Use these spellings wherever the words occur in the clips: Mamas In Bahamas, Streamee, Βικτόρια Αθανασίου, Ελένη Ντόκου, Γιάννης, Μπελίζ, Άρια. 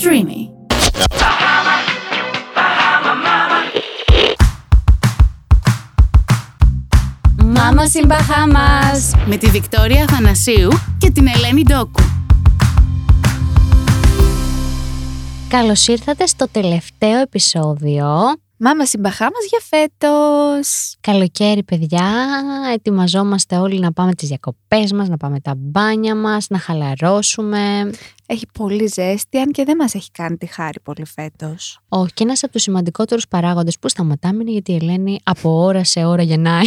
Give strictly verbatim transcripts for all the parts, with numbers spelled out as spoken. Streamy. Mamas in Bahamas με τη Βικτόρια Αθανασίου και την Ελένη Ντόκου. Καλώς ήρθατε στο τελευταίο επεισόδιο Mamas in Bahamas για φέτος. Καλοκαίρι, παιδιά, ετοιμαζόμαστε όλοι να πάμε τις διακοπές μας, να πάμε τα μπάνια μας, να χαλαρώσουμε. Έχει πολύ ζέστη, αν και δεν μας έχει κάνει τη χάρη πολύ φέτος. Όχι, και ένας από τους σημαντικότερους παράγοντες που σταματάμε είναι γιατί η Ελένη από ώρα σε ώρα γεννάει,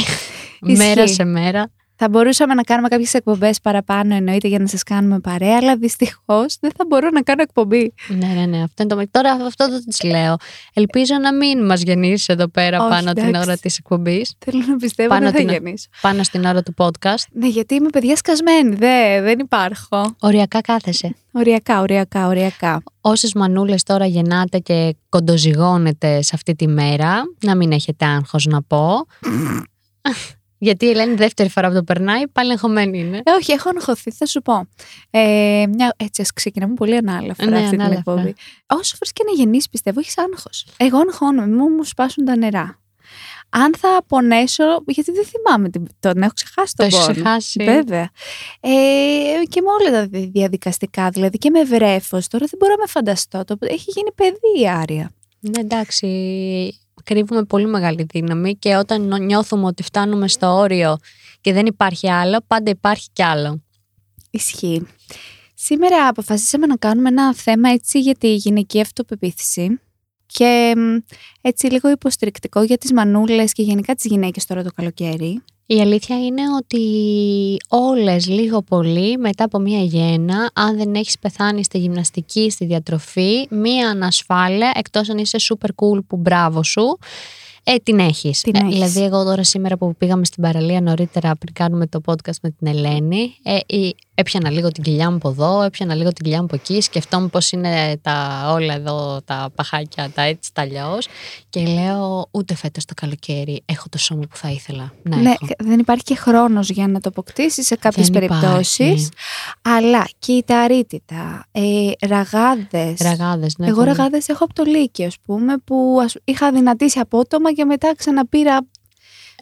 μέρα σε μέρα. Θα μπορούσαμε να κάνουμε κάποιες εκπομπές παραπάνω, εννοείται, για να σας κάνουμε παρέα, αλλά δυστυχώς δεν θα μπορώ να κάνω εκπομπή. Ναι, ναι, ναι. Αυτό είναι το... Τώρα αυτό δεν της λέω. Ελπίζω να μην μας γεννήσεις εδώ πέρα. Όχι, πάνω εντάξει. Την ώρα της εκπομπής. Θέλω να πιστεύω πάνω να θα την... γεννήσω. Πάνω στην ώρα του podcast. Ναι, γιατί είμαι, παιδιά, σκασμένη. Δε, δεν υπάρχω. Οριακά κάθεσαι. Οριακά, οριακά, οριακά. Όσες μανούλες τώρα γεννάτε και κοντοζυγώνετε σε αυτή τη μέρα, να μην έχετε άγχος να πω. Γιατί η Ελένη δεύτερη φορά που το περνάει, πάλι εγχωμένη είναι. Ε, όχι, έχω εγχωθεί, θα σου πω. Ε, μια, έτσι, ας ξεκινάμε πολύ ανάλαφρα, ναι, αυτή ανάλαφρα. Την εκπομπή. Όσο φορές και να γεννήσεις, πιστεύω, έχεις άγχος. Εγώ αγχώνομαι, μου μου σπάσουν τα νερά. Αν θα πονέσω, γιατί δεν θυμάμαι τον, έχω ξεχάσει τον πόνο. Το έχεις ξεχάσει. Βέβαια. Ε, και με όλα τα διαδικαστικά, δηλαδή και με βρέφος, τώρα δεν μπορώ να με φανταστώ. Το, έχει γίνει παιδί η Άρια. Ναι, εντάξει. Κρύβουμε πολύ μεγάλη δύναμη και όταν νιώθουμε ότι φτάνουμε στο όριο και δεν υπάρχει άλλο, πάντα υπάρχει κι άλλο. Ισχύει. Σήμερα αποφασίσαμε να κάνουμε ένα θέμα έτσι για τη γυναική αυτοπεποίθηση και έτσι λίγο υποστηρικτικό για τις μανούλες και γενικά τις γυναίκες τώρα το καλοκαίρι. Η αλήθεια είναι ότι όλες λίγο πολύ μετά από μία γέννα, αν δεν έχεις πεθάνει στη γυμναστική, στη διατροφή, μία ανασφάλεια, εκτός αν είσαι super cool που μπράβο σου, ε, την έχεις. Την έχεις. Ε, δηλαδή εγώ τώρα σήμερα που πήγαμε στην παραλία νωρίτερα πριν κάνουμε το podcast με την Ελένη, ε, ε, έπιανα λίγο την κοιλιά μου από εδώ, έπιανα λίγο την κοιλιά μου από εκεί, σκεφτόμουν πώς είναι τα όλα εδώ τα παχάκια, τα έτσι τα αλλιώς, και λέω ούτε φέτος το καλοκαίρι έχω το σώμα που θα ήθελα να έχω. Ναι, δεν υπάρχει και χρόνος για να το αποκτήσεις σε κάποιες δεν περιπτώσεις, υπάρχει. Αλλά κυταρίτητα, ε, ραγάδες. Ραγάδες, ναι. Εγώ ραγάδες έχω από το Λύκειο, ας πούμε, που είχα δυνατήσει απότομα και μετά ξαναπήρα.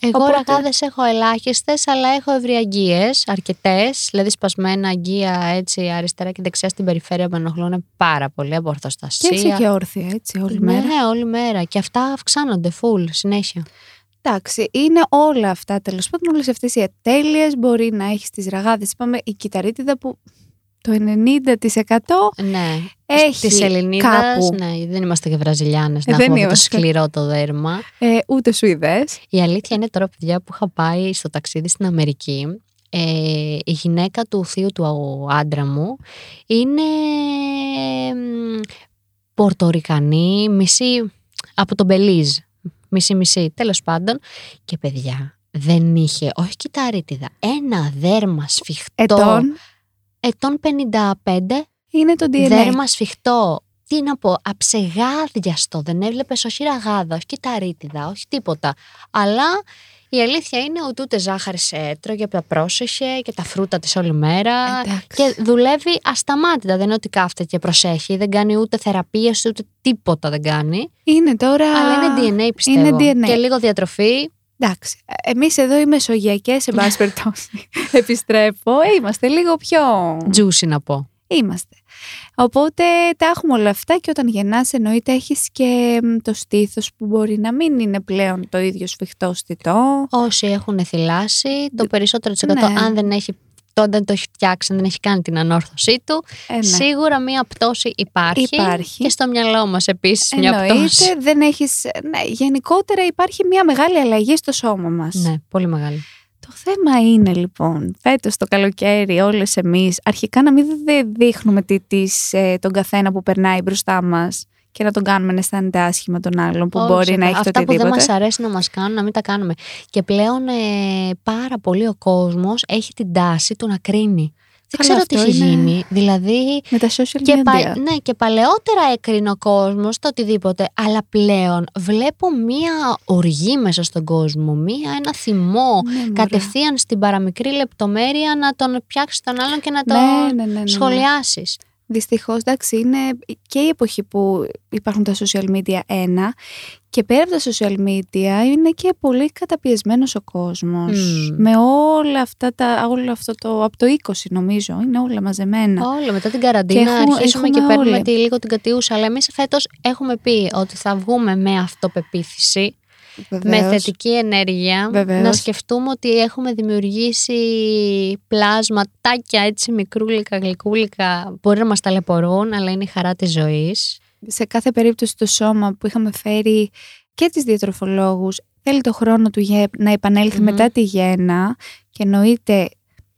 Εγώ οπότε... ραγάδες έχω ελάχιστες, αλλά έχω ευρυαγγείες, αρκετές, δηλαδή σπασμένα αγγεία έτσι αριστερά και δεξιά στην περιφέρεια με ενοχλούν πάρα πολύ από ορθοστασία. Και έτσι και όρθια, έτσι, όλη μέρα. Ναι, όλη μέρα. Και αυτά αυξάνονται full, συνέχεια. Εντάξει, είναι όλα αυτά, τέλος πάντων, όλες αυτές οι ατέλειες, μπορεί να έχεις τις ραγάδες. Είπαμε, η κυταρίτιδα που το ενενήντα τοις εκατό ναι, έχει της Ελληνίδας, κάπου. Ναι, δεν είμαστε και Βραζιλιάνες ε, να έχουμε το σκληρό το δέρμα. Ε, ούτε Σουηδές. Η αλήθεια είναι τώρα, παιδιά, που είχα πάει στο ταξίδι στην Αμερική, ε, η γυναίκα του θείου του άντρα μου είναι Πορτορικανή, μισή από τον Μπελίζ, μισή-μισή, τέλος πάντων, και παιδιά δεν είχε, όχι κυταρίτιδα, ένα δέρμα σφιχτό. Ετών. Ετών πενήντα πέντε, είναι το ντι εν έι. Δέρμα σφιχτό. Τι να πω, αψεγάδιαστο. Δεν έβλεπες όχι ραγάδα, όχι κυταρίτιδα, όχι τίποτα. Αλλά η αλήθεια είναι ότι ούτε ζάχαρη σε έτρωγε, τα πρόσεχε και τα φρούτα της όλη μέρα. Εντάξει. Και δουλεύει ασταμάτητα. Δεν είναι ότι κάθεται και προσέχει, δεν κάνει ούτε θεραπείες, ούτε τίποτα δεν κάνει. Είναι τώρα. Αλλά είναι ντι εν έι, πιστεύω. Είναι ντι εν έι. Και λίγο διατροφή. Εντάξει, εμείς εδώ οι μεσογειακές, σε πάση περιπτώσει, επιστρέφω, ε, είμαστε λίγο πιο... Juicy να πω. Είμαστε. Οπότε τα έχουμε όλα αυτά και όταν γεννάς εννοείται έχεις και το στήθος που μπορεί να μην είναι πλέον το ίδιο σφιχτό στιτό. Όσοι έχουν θυλάσει, το περισσότερο της εκατό, ναι. Αν δεν έχει... Όταν το έχει φτιάξει, δεν έχει κάνει την ανόρθωσή του, ε, ναι. Σίγουρα μία πτώση υπάρχει, υπάρχει. Και στο μυαλό μας επίσης μία πτώση. Δεν έχεις, ναι, γενικότερα υπάρχει μία μεγάλη αλλαγή στο σώμα μας. Ναι, πολύ μεγάλη. Το θέμα είναι λοιπόν, φέτος το καλοκαίρι όλες εμείς, αρχικά να μην δείχνουμε τι, τις, τον καθένα που περνάει μπροστά μας και να τον κάνουμε να αισθάνεται άσχημα τον άλλον που όχι, μπορεί να έχει το οτιδήποτε. Αυτά που δεν μας αρέσει να μας κάνουν, να μην τα κάνουμε. Και πλέον ε, πάρα πολύ ο κόσμος έχει την τάση του να κρίνει. Δεν ξέρω τι έχει γίνει. Δηλαδή, με τα social και media. Πα, ναι, και παλαιότερα έκρινε ο κόσμος το οτιδήποτε. Αλλά πλέον βλέπω μία οργή μέσα στον κόσμο, μία, ένα θυμό ναι, κατευθείαν στην παραμικρή λεπτομέρεια να τον πιάξεις τον άλλον και να τον ναι, ναι, ναι, ναι, ναι. σχολιάσεις. Δυστυχώς, εντάξει, είναι και η εποχή που υπάρχουν τα social media ένα και πέρα από τα social media είναι και πολύ καταπιεσμένος ο κόσμος. Mm. Με όλα αυτά τα, όλο αυτό το, από το είκοσι νομίζω, είναι όλα μαζεμένα. Όλα, μετά την καραντίνα και έχουμε, αρχίσουμε έχουμε και παίρνουμε τη, λίγο την κατιούσα, αλλά εμείς φέτος έχουμε πει ότι θα βγούμε με αυτοπεποίθηση. Βεβαίως. Με θετική ενέργεια. Βεβαίως. Να σκεφτούμε ότι έχουμε δημιουργήσει πλάσματάκια έτσι μικρούλικα, γλυκούλικα. Μπορεί να μας ταλαιπωρούν, αλλά είναι η χαρά της ζωής. Σε κάθε περίπτωση το σώμα που είχαμε φέρει και τις διατροφολόγους θέλει το χρόνο του να επανέλθει mm-hmm. μετά τη γέννα. Και εννοείται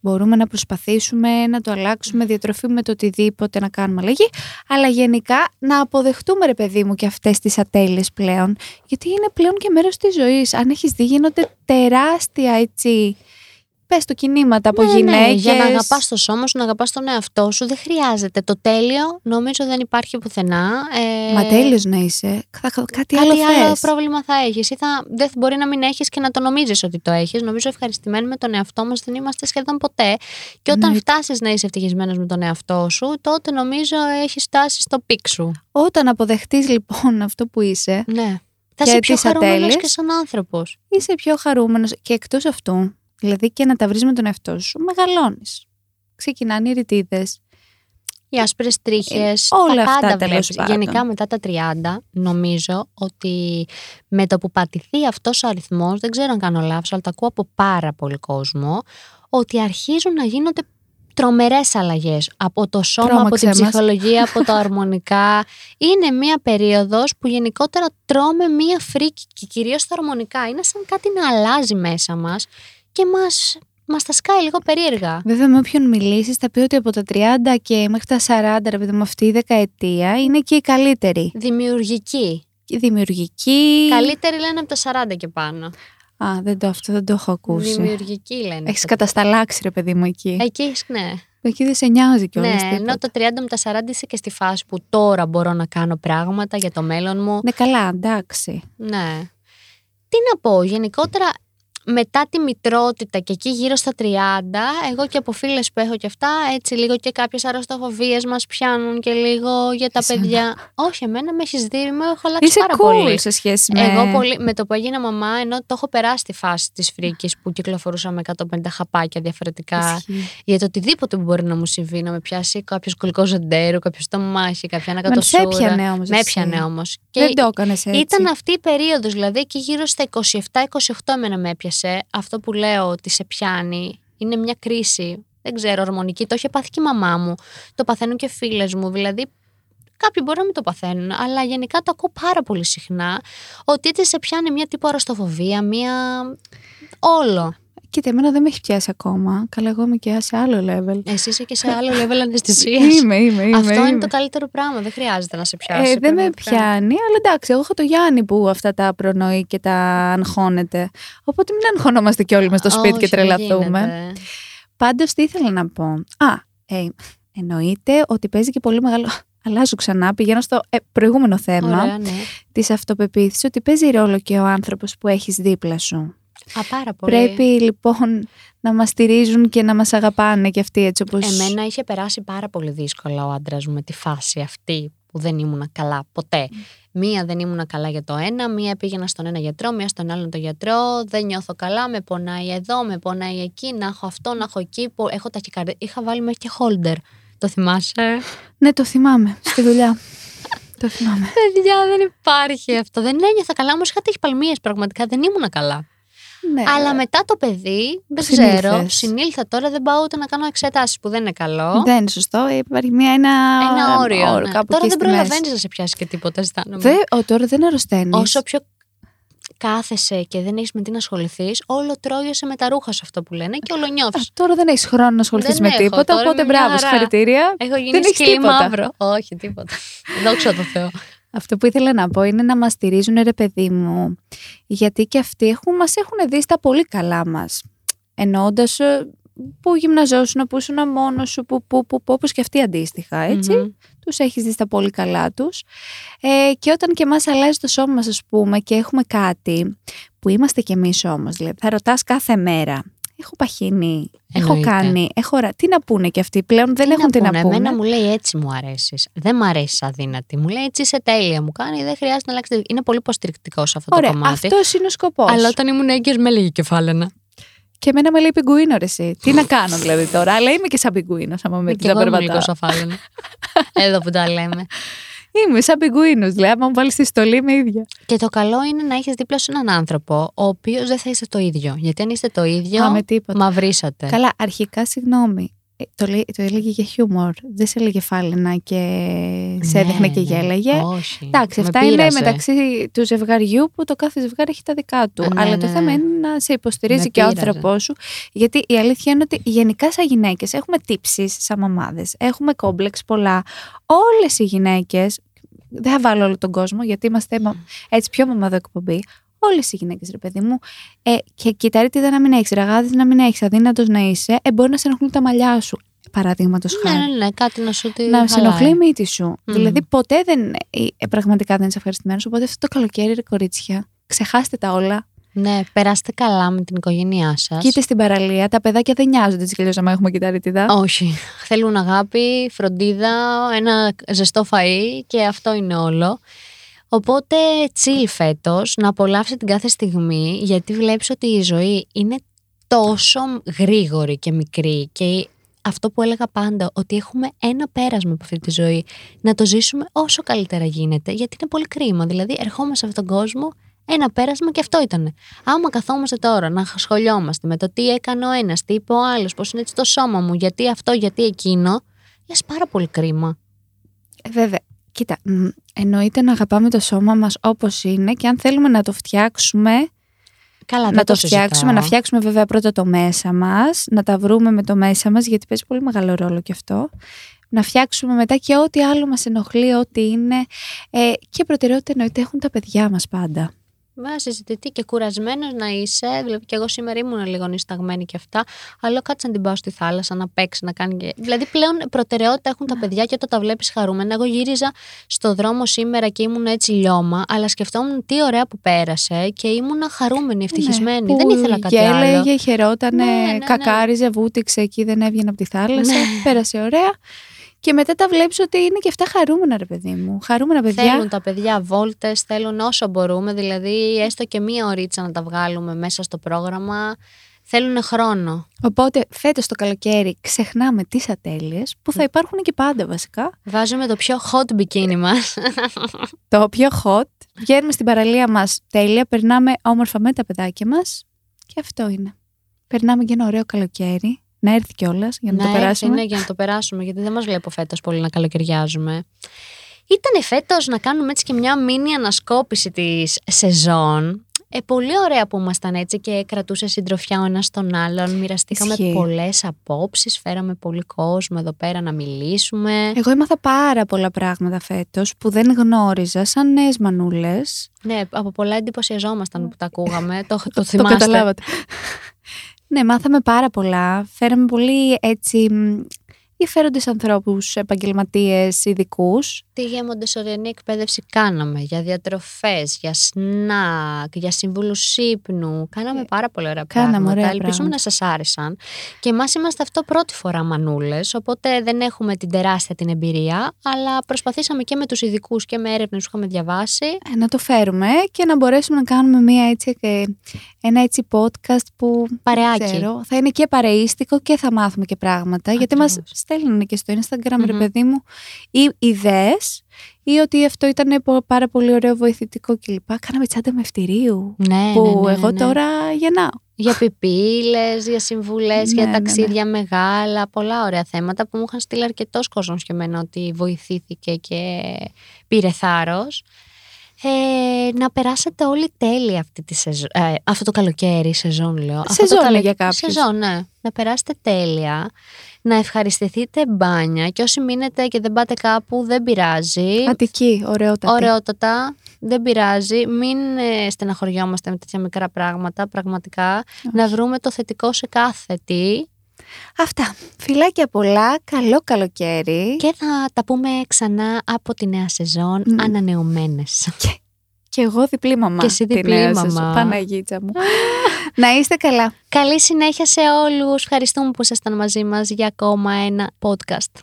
μπορούμε να προσπαθήσουμε να το αλλάξουμε διατροφή με το οτιδήποτε, να κάνουμε αλλαγή, αλλά γενικά να αποδεχτούμε, ρε παιδί μου, και αυτές τις ατέλειες πλέον, γιατί είναι πλέον και μέρος της ζωής. Αν έχεις δει, γίνονται τεράστια έτσι, πες το, κινήματα από ναι, γυναίκες. Ναι, για να αγαπάς το σώμα σου, να αγαπάς τον εαυτό σου, δεν χρειάζεται. Το τέλειο νομίζω δεν υπάρχει πουθενά. Ε... Μα τέλειος να είσαι, θα, κάτι άλλο, άλλο πρόβλημα θα έχεις ή θα, δεν μπορεί να μην έχεις και να το νομίζεις ότι το έχεις. Νομίζω ευχαριστημένοι με τον εαυτό μας δεν είμαστε σχεδόν ποτέ. Και όταν ναι. φτάσεις να είσαι ευτυχισμένος με τον εαυτό σου, τότε νομίζω έχεις φτάσει στο πικ σου. Όταν αποδεχτείς λοιπόν αυτό που είσαι, ναι. θα είσαι πιο χαρούμενος και σαν άνθρωπος. Είσαι πιο χαρούμενος και εκτός αυτού. Δηλαδή και να τα βρεις με τον εαυτό σου, μεγαλώνεις. Ξεκινάνε οι ρητίδες, οι άσπρες τρίχες, ε, όλα τα πάντα βλέπεις. Γενικά μετά τα τριάντα νομίζω ότι με το που πατηθεί αυτός ο αριθμός, δεν ξέρω αν κάνω λάθος, αλλά το ακούω από πάρα πολύ κόσμο, ότι αρχίζουν να γίνονται τρομερές αλλαγές από το σώμα, Τρώμαξε από την μας. ψυχολογία, από τα αρμονικά. Είναι μια περίοδος που γενικότερα τρώμε μια φρίκη και κυρίως τα αρμονικά. Είναι σαν κάτι να αλλάζει μέσα μας. Και μας, μας τα σκάει λίγο περίεργα. Βέβαια, με όποιον μιλήσεις θα πει ότι από τα τριάντα και μέχρι τα σαράντα, ρε παιδί μου, αυτή η δεκαετία είναι και η καλύτερη. Δημιουργική. Δημιουργική. Καλύτερη λένε από τα σαράντα και πάνω. Α, δεν το, αυτό δεν το έχω ακούσει. Δημιουργική λένε. Έχεις κατασταλάξει, ρε παιδί μου, εκεί. Εκεί, ναι. Εκεί δεν σε νοιάζει κιόλας. Ναι, ενώ τα τριάντα με τα σαράντα είσαι και στη φάση που τώρα μπορώ να κάνω πράγματα για το μέλλον μου. Ναι, καλά, εντάξει. Ναι. Τι να πω, γενικότερα. Μετά τη μητρότητα και εκεί γύρω στα τριάντα, εγώ και από φίλες που έχω και αυτά, έτσι λίγο και κάποιες αρρωστοφοβίες μας πιάνουν και λίγο για τα Εσένα. παιδιά. Όχι, εμένα με έχεις δει, με έχω αλλάξει Είσαι πάρα cool πολύ. Σε σχέση με... Εγώ πολύ, με το που έγινα μαμά, ενώ το έχω περάσει τη φάση της φρίκης που κυκλοφορούσα με εκατόν πενήντα χαπάκια διαφορετικά. Εσύ. Για το οτιδήποτε που μπορεί να μου συμβεί, να με πιάσει κάποιος κουλικός ζωντέρου, κάποιος στομάχι, κάποια ανακατοσούρα. Με έπιανε όμως. Με έπιανε όμως. Δεν το έκανες έτσι. Ήταν αυτή η περίοδος, δηλαδή εκεί γύρω στα είκοσι επτά είκοσι οκτώ εμένα με έπιασε. Αυτό που λέω ότι σε πιάνει είναι μια κρίση, δεν ξέρω, ορμονική. Το είχε πάθει και η μαμά μου, το παθαίνουν και φίλες μου, δηλαδή κάποιοι μπορεί να μην το παθαίνουν, αλλά γενικά το ακούω πάρα πολύ συχνά ότι είτε σε πιάνει μια τύπου αρρωστοφοβία, μια... όλο. Κοίτα, εμένα δεν με έχει πιάσει ακόμα. Καλά, εγώ είμαι και σε άλλο level. Εσύ είσαι και σε άλλο level αναισθησίας. Είμαι, είμαι, είμαι. Αυτό είμαι. είναι το καλύτερο πράγμα. Δεν χρειάζεται να σε πιάσει. Ε, δεν με πιάνει, αλλά εντάξει, εγώ έχω το Γιάννη που αυτά τα προνοεί και τα αγχώνεται. Οπότε μην αγχωνόμαστε κι όλοι μες στο σπίτι και τρελαθούμε. Πάντως, τι ήθελα να πω. Α, ε, εννοείται ότι παίζει και πολύ μεγάλο. Αλλάζω ξανά, πηγαίνω στο ε, προηγούμενο θέμα. Ωραία, ναι. Της αυτοπεποίθησης, ότι παίζει ρόλο και ο άνθρωπος που έχεις δίπλα σου. Α, πάρα πολύ. Πρέπει λοιπόν να μας στηρίζουν και να μας αγαπάνε και αυτοί έτσι όπως... Εμένα είχε περάσει πάρα πολύ δύσκολα ο άντρας μου με τη φάση αυτή που δεν ήμουνα καλά ποτέ. Mm. Μία δεν ήμουνα καλά για το ένα, μία πήγαινα στον ένα γιατρό, μία στον άλλον το γιατρό, δεν νιώθω καλά, με πονάει εδώ, με πονάει εκεί, να έχω αυτό, να έχω εκεί, που έχω ταχυκαρδία. Είχα βάλει μέχρι και holder, το θυμάσαι? Ναι, το θυμάμαι, στη δουλειά. Το θυμάμαι. Παιδιά, δεν υπάρχει αυτό, δεν ένιωθα καλά, όμως είχα ταχυπαλμίες πραγματικά, δεν ήμουνα καλά. Ναι. Αλλά μετά το παιδί, δεν Συνήλθες. ξέρω, συνήλθα τώρα, δεν πάω ούτε να κάνω εξετάσεις που δεν είναι καλό. Δεν είναι σωστό, υπάρχει μια, ένα, ένα όριο. όριο ναι. Τώρα δεν προλαβαίνεις να σε πιάσει και τίποτα, αισθάνομαι. Δε, ο, τώρα δεν αρρωσταίνεις. Όσο πιο κάθεσαι και δεν έχεις με τι να ασχοληθείς, όλο τρώγεσαι με τα ρούχα σου, αυτό που λένε, και όλο νιώθεις. Α, τώρα δεν έχεις χρόνο να ασχοληθείς με έχω, τίποτα, οπότε μπράβο, συγχαρητήρια. Έχω γίνει σκύλι μαύρο. Όχι, τίποτα. Δόξα τω Θεώ. Αυτό που ήθελα να πω είναι να μας στηρίζουν, ρε παιδί μου, γιατί και αυτοί έχουν, μας έχουν δει στα πολύ καλά μας. Εννοώντας που γυμναζόσουν, που ήσουν μόνος σου, που, που, που, που, όπως και αυτοί αντίστοιχα, έτσι. Mm-hmm. Τους έχεις δει στα πολύ καλά τους. Ε, και όταν και μας αλλάζει το σώμα μας, ας πούμε, και έχουμε κάτι που είμαστε κι εμείς όμως, δηλαδή, θα ρωτάς κάθε μέρα. έχω παχύνει, έχω κάνει, έχω ρα... Τι να πούνε και αυτοί πλέον, δεν τι έχουν να τι πούνε. να πούνε. Εμένα μου λέει έτσι μου αρέσεις. Δεν μου αρέσεις αδύνατη. Μου λέει έτσι είσαι τέλεια. Μου κάνει, δεν χρειάζεται να αλλάξει. Είναι πολύ υποστηρικτικό αυτό το Ωραία, κομμάτι. Αυτός είναι ο σκοπός. Αλλά όταν ήμουν έγκυος με έλεγε κεφάλαινα. Και εμένα με λέει πιγκουίνο ρε εσύ. Τι να κάνω δηλαδή τώρα. Αλλά είμαι και σαν πιγκουίνο. Άμα με πει να περπατάω. Εδώ που τα λέμε. Είμαι σαν πιγκουίνος, λέει. Άμα μου βάλεις τη στολή, είμαι ίδια. Και το καλό είναι να έχεις δίπλα σου έναν άνθρωπο, ο οποίος δεν θα είστε το ίδιο. Γιατί αν είστε το ίδιο, Ά, μαυρίσατε. Καλά, αρχικά, συγγνώμη. Το, το έλεγε για χιούμορ. Δεν σε έλεγε φάλαινα και ναι, σε έδειχνε και γέλαγε. Ναι, όχι. Εντάξει, αυτά είναι μεταξύ του ζευγαριού που το κάθε ζευγάρι έχει τα δικά του. Α, ναι, Αλλά ναι. το θέμα είναι να σε υποστηρίζει με και ο άνθρωπός σου. Γιατί η αλήθεια είναι ότι γενικά σαν γυναίκες έχουμε τύψεις σαν μαμάδες. Έχουμε κόμπλεξ πολλά. Όλες οι γυναίκες. Δεν θα βάλω όλο τον κόσμο γιατί είμαστε mm. έτσι πιο μαμάδο εκπομπή. Όλες οι γυναίκες, ρε παιδί μου, ε, και κυταρίτιδα να μην έχεις, ραγάδες να μην έχεις, αδύνατος να είσαι, ε, μπορεί να σε ενοχλούν τα μαλλιά σου, παραδείγματος χάρη. Ναι, ναι, ναι, κάτι να σου τη Να σε ενοχλεί η μύτη σου. Mm. Δηλαδή, ποτέ δεν, ε, πραγματικά δεν είσαι ευχαριστημένος, οπότε αυτό το καλοκαίρι, ρε κορίτσια, ξεχάστε τα όλα. Ναι, περάστε καλά με την οικογένειά σας. Κοίτα στην παραλία, τα παιδάκια δεν νοιάζονται έτσι κι αλλιώς άμα έχουμε κυταρίτιδα. Όχι. Θέλουν αγάπη, φροντίδα, ένα ζεστό φαΐ και αυτό είναι όλο. Οπότε chill φέτος, να απολαύσει την κάθε στιγμή, γιατί βλέπεις ότι η ζωή είναι τόσο γρήγορη και μικρή και αυτό που έλεγα πάντα, ότι έχουμε ένα πέρασμα από αυτή τη ζωή, να το ζήσουμε όσο καλύτερα γίνεται, γιατί είναι πολύ κρίμα, δηλαδή ερχόμαστε σε αυτόν τον κόσμο, ένα πέρασμα και αυτό ήτανε. Άμα καθόμαστε τώρα να σχολιόμαστε με το τι έκανε ο ένας, τι είπε ο άλλος, πώς είναι έτσι το σώμα μου, γιατί αυτό, γιατί εκείνο, λες πάρα πολύ κρίμα. Βέβαια. Κοίτα, εννοείται να αγαπάμε το σώμα μας όπως είναι και αν θέλουμε να το φτιάξουμε, Καλά, να το φτιάξουμε, συζητάω. να φτιάξουμε βέβαια πρώτα το μέσα μας, να τα βρούμε με το μέσα μας γιατί παίζει πολύ μεγάλο ρόλο και αυτό, να φτιάξουμε μετά και ό,τι άλλο μας ενοχλεί, ό,τι είναι ε, και προτεραιότητα εννοείται έχουν τα παιδιά μας πάντα. Βέβαια, συζητητή και κουρασμένος να είσαι. Δηλαδή, και εγώ σήμερα ήμουν λίγο νησταγμένη και αυτά. Αλλά κάτσε να την πάω στη θάλασσα, να παίξει, να κάνει. Και... Δηλαδή, πλέον προτεραιότητα έχουν τα παιδιά και όταν τα βλέπεις χαρούμενα. Εγώ γύριζα στο δρόμο σήμερα και ήμουν έτσι λιώμα, αλλά σκεφτόμουν τι ωραία που πέρασε και ήμουν χαρούμενη, ευτυχισμένη. Ναι, δεν ήθελα κάτι γέλεγε, άλλο. Γέλεγε, χαιρότανε, ναι, ναι, κακάριζε, ναι. βούτυξε εκεί, δεν έβγαινε από τη θάλασσα. Ναι. Πέρασε ωραία. Και μετά τα βλέπεις ότι είναι και αυτά χαρούμενα, ρε παιδί μου. Χαρούμενα παιδιά. Θέλουν τα παιδιά βόλτες, θέλουν όσο μπορούμε. Δηλαδή, έστω και μία ωρίτσα να τα βγάλουμε μέσα στο πρόγραμμα. Θέλουν χρόνο. Οπότε, φέτος το καλοκαίρι ξεχνάμε τις ατέλειες που θα υπάρχουν και πάντα βασικά. Βάζουμε το πιο hot μπικίνι μας. Το πιο hot. Βγαίνουμε στην παραλία μας τέλεια. Περνάμε όμορφα με τα παιδάκια μας. Και αυτό είναι. Περνάμε και ένα ωραίο καλοκαίρι. Να έρθει κιόλας για να, να το έρθει, περάσουμε. Ναι, για να το περάσουμε, γιατί δεν μας βλέπω φέτος πολύ να καλοκαιριάζουμε. Ήτανε φέτος να κάνουμε έτσι και μια μίνι ανασκόπηση της σεζόν. Ε, πολύ ωραία που ήμασταν έτσι και κρατούσε συντροφιά ο ένας τον άλλον. Μοιραστήκαμε Ισχύει. πολλές απόψεις, φέραμε πολύ κόσμο εδώ πέρα να μιλήσουμε. Εγώ έμαθα πάρα πολλά πράγματα φέτος που δεν γνώριζα, σαν νέες μανούλες. Ναι, από πολλά εντυπωσιαζόμασταν που τα ακούγαμε. το, το θυμάστε. Το καταλάβατε. Ναι, μάθαμε πάρα πολλά, φέραμε πολύ έτσι ενδιαφέροντες ανθρώπους, επαγγελματίες, ειδικούς. Τι γεμοντοσωριανή εκπαίδευση κάναμε για διατροφές, για σνακ, για συμβούλους ύπνου. Κάναμε πάρα πολλά ωραία κάναμε πράγματα, ωραία ελπίζουμε πράγματα. να σας άρεσαν. Και εμάς είμαστε αυτό πρώτη φορά μανούλες, οπότε δεν έχουμε την τεράστια την εμπειρία, αλλά προσπαθήσαμε και με τους ειδικούς και με έρευνες που είχαμε διαβάσει. Ε, να το φέρουμε και να μπορέσουμε να κάνουμε μια έτσι, ένα έτσι podcast που Παρεάκι. ξέρω, θα είναι και παρεΐστικο και θα μάθουμε και πράγματα, Α, γιατί μας στέλνουν και στο Instagram, mm-hmm. ρε παιδί μου, ή ιδέες, ή ότι αυτό ήταν πάρα πολύ ωραίο βοηθητικό κλπ. Κάναμε τσάντα μευτηρίου, ναι, που ναι, ναι, ναι, εγώ ναι. τώρα γεννάω. Για πιπίλες, για συμβουλές, ναι, για ταξίδια ναι, ναι. μεγάλα, πολλά ωραία θέματα που μου είχαν στείλει αρκετός κόσμος και εμένα ότι βοηθήθηκε και πήρε θάρρος. Ε, να περάσετε όλοι τέλεια αυτή τη σεζο... ε, αυτό το καλοκαίρι, σεζόν λέω. Σεζόν καλο... για κάποιους. Σεζόν, ναι. Να περάσετε τέλεια, να ευχαριστηθείτε μπάνια και όσοι μείνετε και δεν πάτε κάπου δεν πειράζει. Αττική, ωραιότατα. Ωραιότατα, δεν πειράζει. Μην στεναχωριόμαστε με τέτοια μικρά πράγματα, πραγματικά. Όχι. Να βρούμε το θετικό σε κάθε τι. Αυτά. Φιλάκια πολλά. Καλό καλοκαίρι. Και θα τα πούμε ξανά από τη νέα σεζόν, mm. ανανεωμένες. Και εγώ διπλή μαμά. Και εσύ διπλή μαμά. Παναγίτσα μου. Να είστε καλά. Καλή συνέχεια σε όλους. Ευχαριστούμε που ήσασταν μαζί μας για ακόμα ένα podcast.